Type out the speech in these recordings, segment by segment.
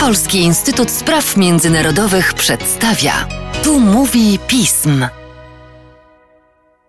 Polski Instytut Spraw Międzynarodowych przedstawia Tu Mówi Pism.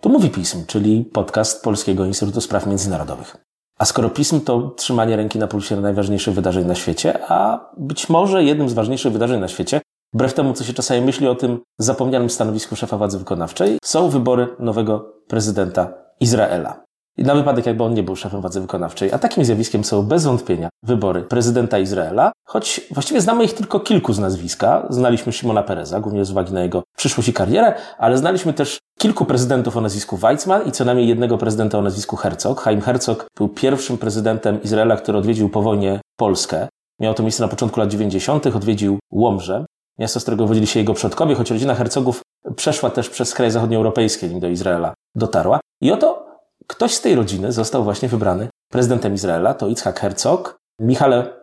Tu Mówi Pism, czyli podcast Polskiego Instytutu Spraw Międzynarodowych. A skoro pism to trzymanie ręki na pulsie najważniejszych wydarzeń na świecie, a być może jednym z ważniejszych wydarzeń na świecie, wbrew temu, co się czasami myśli o tym zapomnianym stanowisku szefa władzy wykonawczej, są wybory nowego prezydenta Izraela. I na wypadek, jakby on nie był szefem władzy wykonawczej, a takim zjawiskiem są bez wątpienia wybory prezydenta Izraela, choć właściwie znamy ich tylko kilku z nazwiska. Znaliśmy Szymona Peresa, głównie z uwagi na jego przyszłość i karierę, ale znaliśmy też kilku prezydentów o nazwisku Weizmann i co najmniej jednego prezydenta o nazwisku Herzog. Chaim Herzog był pierwszym prezydentem Izraela, który odwiedził po wojnie Polskę. Miało to miejsce na początku lat 90., odwiedził Łomżę, miasto, z którego wodzili się jego przodkowie, choć rodzina Herzogów przeszła też przez kraje zachodnioeuropejskie, nim do Izraela dotarła. I oto ktoś z tej rodziny został właśnie wybrany prezydentem Izraela, to Icchak Herzog.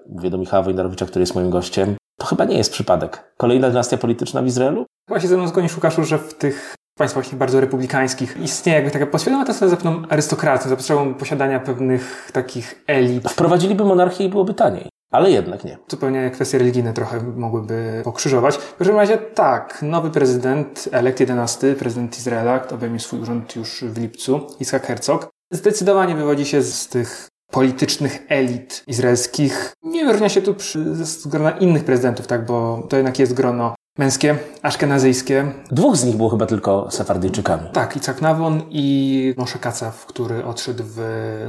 Mówię do Michała Wojnarowicza, który jest moim gościem, to chyba nie jest przypadek. Kolejna dynastia polityczna w Izraelu? Właśnie ze mną zgodnisz, Łukaszu, że w tych państwach właśnie bardzo republikańskich istnieje jakby taka podświadoma testa za pewną arystokracją, za potrzebą posiadania pewnych takich elit. Wprowadziliby monarchię i byłoby taniej. Ale jednak nie. Zupełnie kwestie religijne trochę mogłyby pokrzyżować. W każdym razie tak, nowy prezydent, elekt 11, prezydent Izraela, obejmie swój urząd już w lipcu, Icchak Herzog, zdecydowanie wywodzi się z tych politycznych elit izraelskich. Nie wyróżnia się tu z grona innych prezydentów, tak, bo to jednak jest grono męskie, aszkenazyjskie. Dwóch z nich było chyba tylko Sefardyjczykami. Tak, Icchak Nawon i Moshe Kacaw, który odszedł w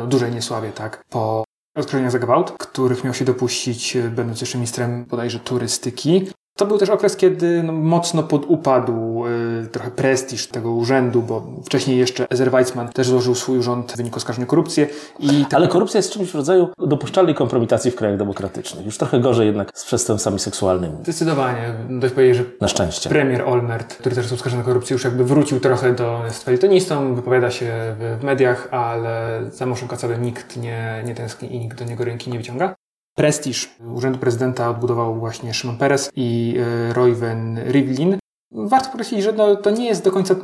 dużej niesławie, tak, po oskarżenia za gwałt, których miał się dopuścić, będąc jeszcze ministrem bodajże turystyki. To był też okres, kiedy mocno podupadł trochę prestiż tego urzędu, bo wcześniej jeszcze Ezer Weizmann też złożył swój urząd w wyniku oskarżenia o korupcję. Ale korupcja jest czymś w rodzaju dopuszczalnej kompromitacji w krajach demokratycznych. Już trochę gorzej jednak z przestępstwami seksualnymi. Zdecydowanie. Dość powiedzieć, że na szczęście premier Olmert, który też jest oskarżony o korupcję, już jakby wrócił trochę do felitonistą, wypowiada się w mediach, ale za Moshe Kacawem nikt nie tęskni i nikt do niego ręki nie wyciąga. Prestiż urzędu prezydenta odbudował właśnie Szymon Peres i Reuven Rivlin. Warto podkreślić, że to nie jest do końca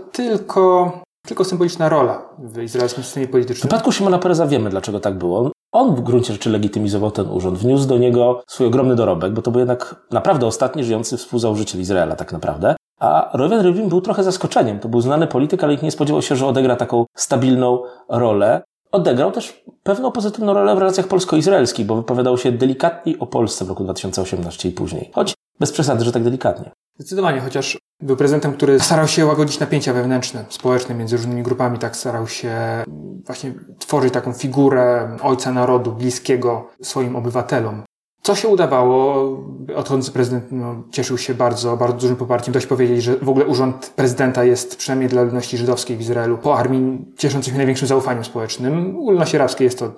tylko symboliczna rola w izraelskim systemie politycznym. W przypadku Szymona Peresa wiemy, dlaczego tak było. On w gruncie rzeczy legitymizował ten urząd, wniósł do niego swój ogromny dorobek, bo to był jednak naprawdę ostatni żyjący współzałożyciel Izraela tak naprawdę. A Reuven Rivlin był trochę zaskoczeniem. To był znany polityk, ale nikt nie spodziewał się, że odegra taką stabilną rolę. Odegrał też pewną pozytywną rolę w relacjach polsko-izraelskich, bo wypowiadał się delikatniej o Polsce w roku 2018 i później. Choć bez przesady, że tak delikatnie. Zdecydowanie, chociaż był prezydentem, który starał się łagodzić napięcia wewnętrzne, społeczne między różnymi grupami, tak starał się właśnie tworzyć taką figurę ojca narodu, bliskiego swoim obywatelom. Co się udawało, odchodzący prezydent cieszył się bardzo dużym poparciem. Dość powiedzieć, że w ogóle urząd prezydenta jest przynajmniej dla ludności żydowskiej w Izraelu po armii cieszący się największym zaufaniem społecznym. U ludności arabskiej jest to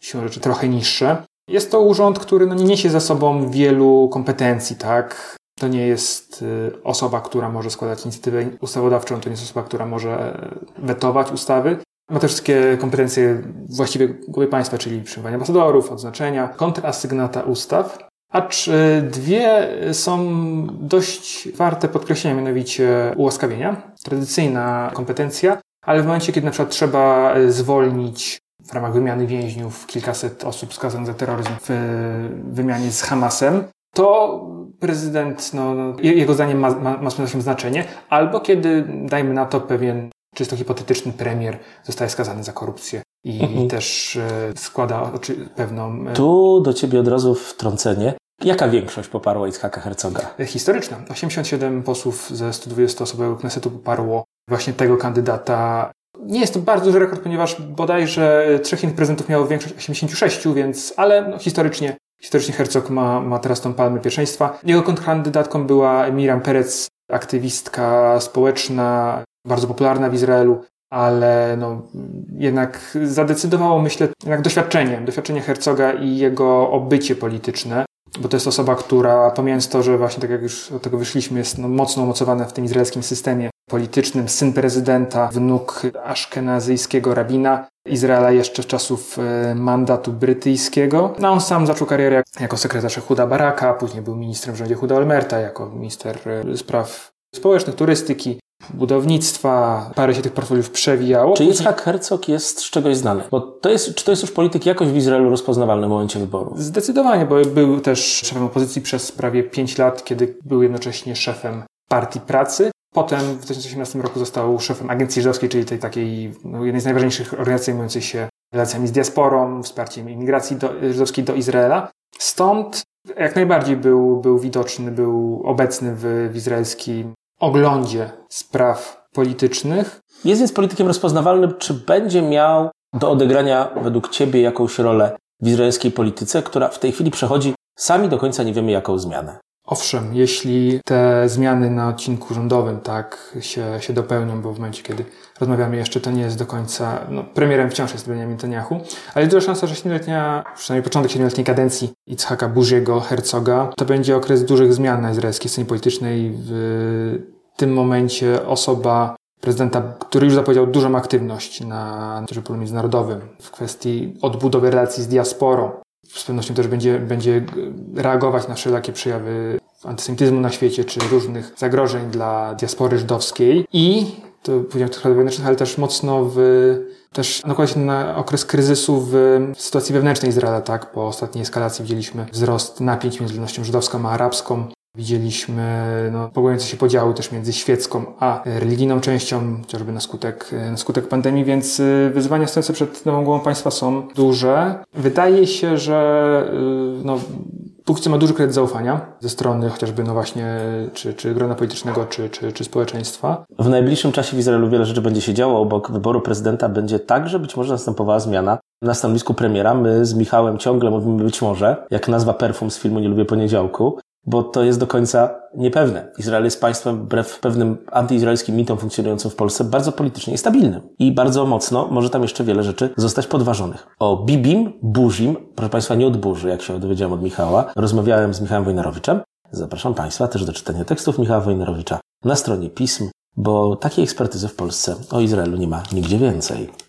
siłą rzeczy trochę niższe. Jest to urząd, który nie niesie za sobą wielu kompetencji, tak? To nie jest osoba, która może składać inicjatywę ustawodawczą, to nie jest osoba, która może wetować ustawy. Ma też wszystkie kompetencje właściwie głowy państwa, czyli przyjmowanie ambasadorów, odznaczenia, kontrasygnata ustaw. Acz dwie są dość warte podkreślenia, mianowicie ułaskawienia, tradycyjna kompetencja, ale w momencie, kiedy na przykład trzeba zwolnić w ramach wymiany więźniów kilkaset osób skazanych za terroryzm w wymianie z Hamasem, to prezydent, jego zdaniem ma znaczenie, albo kiedy, dajmy na to pewien czysto hipotetyczny premier zostaje skazany za korupcję i też składa pewną... Tu do ciebie od razu wtrącenie. Jaka większość poparła Icchaka Herzoga? Historyczna. 87 posłów ze 120-osobowego Knesetu poparło właśnie tego kandydata. Nie jest to bardzo duży rekord, ponieważ bodajże 3 innych prezydentów miało większość 86, więc... Ale historycznie Herzog ma teraz tą palmę pierwszeństwa. Jego kontrkandydatką była Miriam Perez, aktywistka społeczna, bardzo popularna w Izraelu, ale jednak zadecydowało, myślę, jednak doświadczenie Herzoga i jego obycie polityczne, bo to jest osoba, która, pomijając to, że właśnie tak jak już od tego wyszliśmy, jest mocno umocowana w tym izraelskim systemie politycznym, syn prezydenta, wnuk aszkenazyjskiego rabina Izraela jeszcze z czasów mandatu brytyjskiego. On sam zaczął karierę jako sekretarz Huda Baraka, później był ministrem w rządzie Huda Olmerta, jako minister spraw społecznych, turystyki. budownictwa, parę się tych portfoliów przewijało. Czy Icchak Herzog jest z czegoś znany? Bo to jest, czy to jest już polityk jakoś w Izraelu rozpoznawalny w momencie wyboru? Zdecydowanie, bo był też szefem opozycji przez prawie 5 lat, kiedy był jednocześnie szefem Partii Pracy. Potem w 2018 roku został szefem Agencji Żydowskiej, czyli tej takiej jednej z najważniejszych organizacji zajmujących się relacjami z diasporą, wsparciem imigracji żydowskiej do Izraela. Stąd jak najbardziej był widoczny, był obecny w izraelskim oglądzie spraw politycznych. Jest więc politykiem rozpoznawalnym. Czy będzie miał do odegrania według Ciebie jakąś rolę w izraelskiej polityce, która w tej chwili przechodzi, sami do końca nie wiemy jaką zmianę? Owszem, jeśli te zmiany na odcinku rządowym tak się dopełnią, bo w momencie, kiedy rozmawiamy jeszcze, to nie jest do końca, premierem wciąż jest Beniamin Netanjahu, ale jest duża szansa, że przynajmniej początek 7-letniej kadencji Icchaka Buziego Herzoga, to będzie okres dużych zmian na izraelskiej scenie politycznej. W tym momencie osoba prezydenta, który już zapowiedział dużą aktywność na polu międzynarodowym w kwestii odbudowy relacji z diasporą, z pewnością też będzie reagować na wszelakie przejawy antysemityzmu na świecie, czy różnych zagrożeń dla diaspory żydowskiej. I, to powiedziałem w sprawach wewnętrznych, ale też mocno nakłada się na okres kryzysu w sytuacji wewnętrznej Izraela, tak? Po ostatniej eskalacji widzieliśmy wzrost napięć między ludnością żydowską a arabską. Widzieliśmy pogłębiające się podziały też między świecką a religijną częścią, chociażby na skutek pandemii, więc wyzwania stojące przed nową głową państwa są duże. Wydaje się, że póki co ma duży kredyt zaufania ze strony chociażby czy grona politycznego, czy społeczeństwa. W najbliższym czasie w Izraelu wiele rzeczy będzie się działo. Obok wyboru prezydenta będzie także być może następowała zmiana na stanowisku premiera. My z Michałem ciągle mówimy być może, jak nazwa perfum z filmu Nie lubię poniedziałku, bo to jest do końca niepewne. Izrael jest państwem, wbrew pewnym antyizraelskim mitom funkcjonującym w Polsce, bardzo politycznie niestabilnym i bardzo mocno może tam jeszcze wiele rzeczy zostać podważonych. O Bibim, Buzim, proszę Państwa, nie od burzy, jak się dowiedziałem od Michała, rozmawiałem z Michałem Wojnarowiczem. Zapraszam Państwa też do czytania tekstów Michała Wojnarowicza na stronie Pism, bo takiej ekspertyzy w Polsce o Izraelu nie ma nigdzie więcej.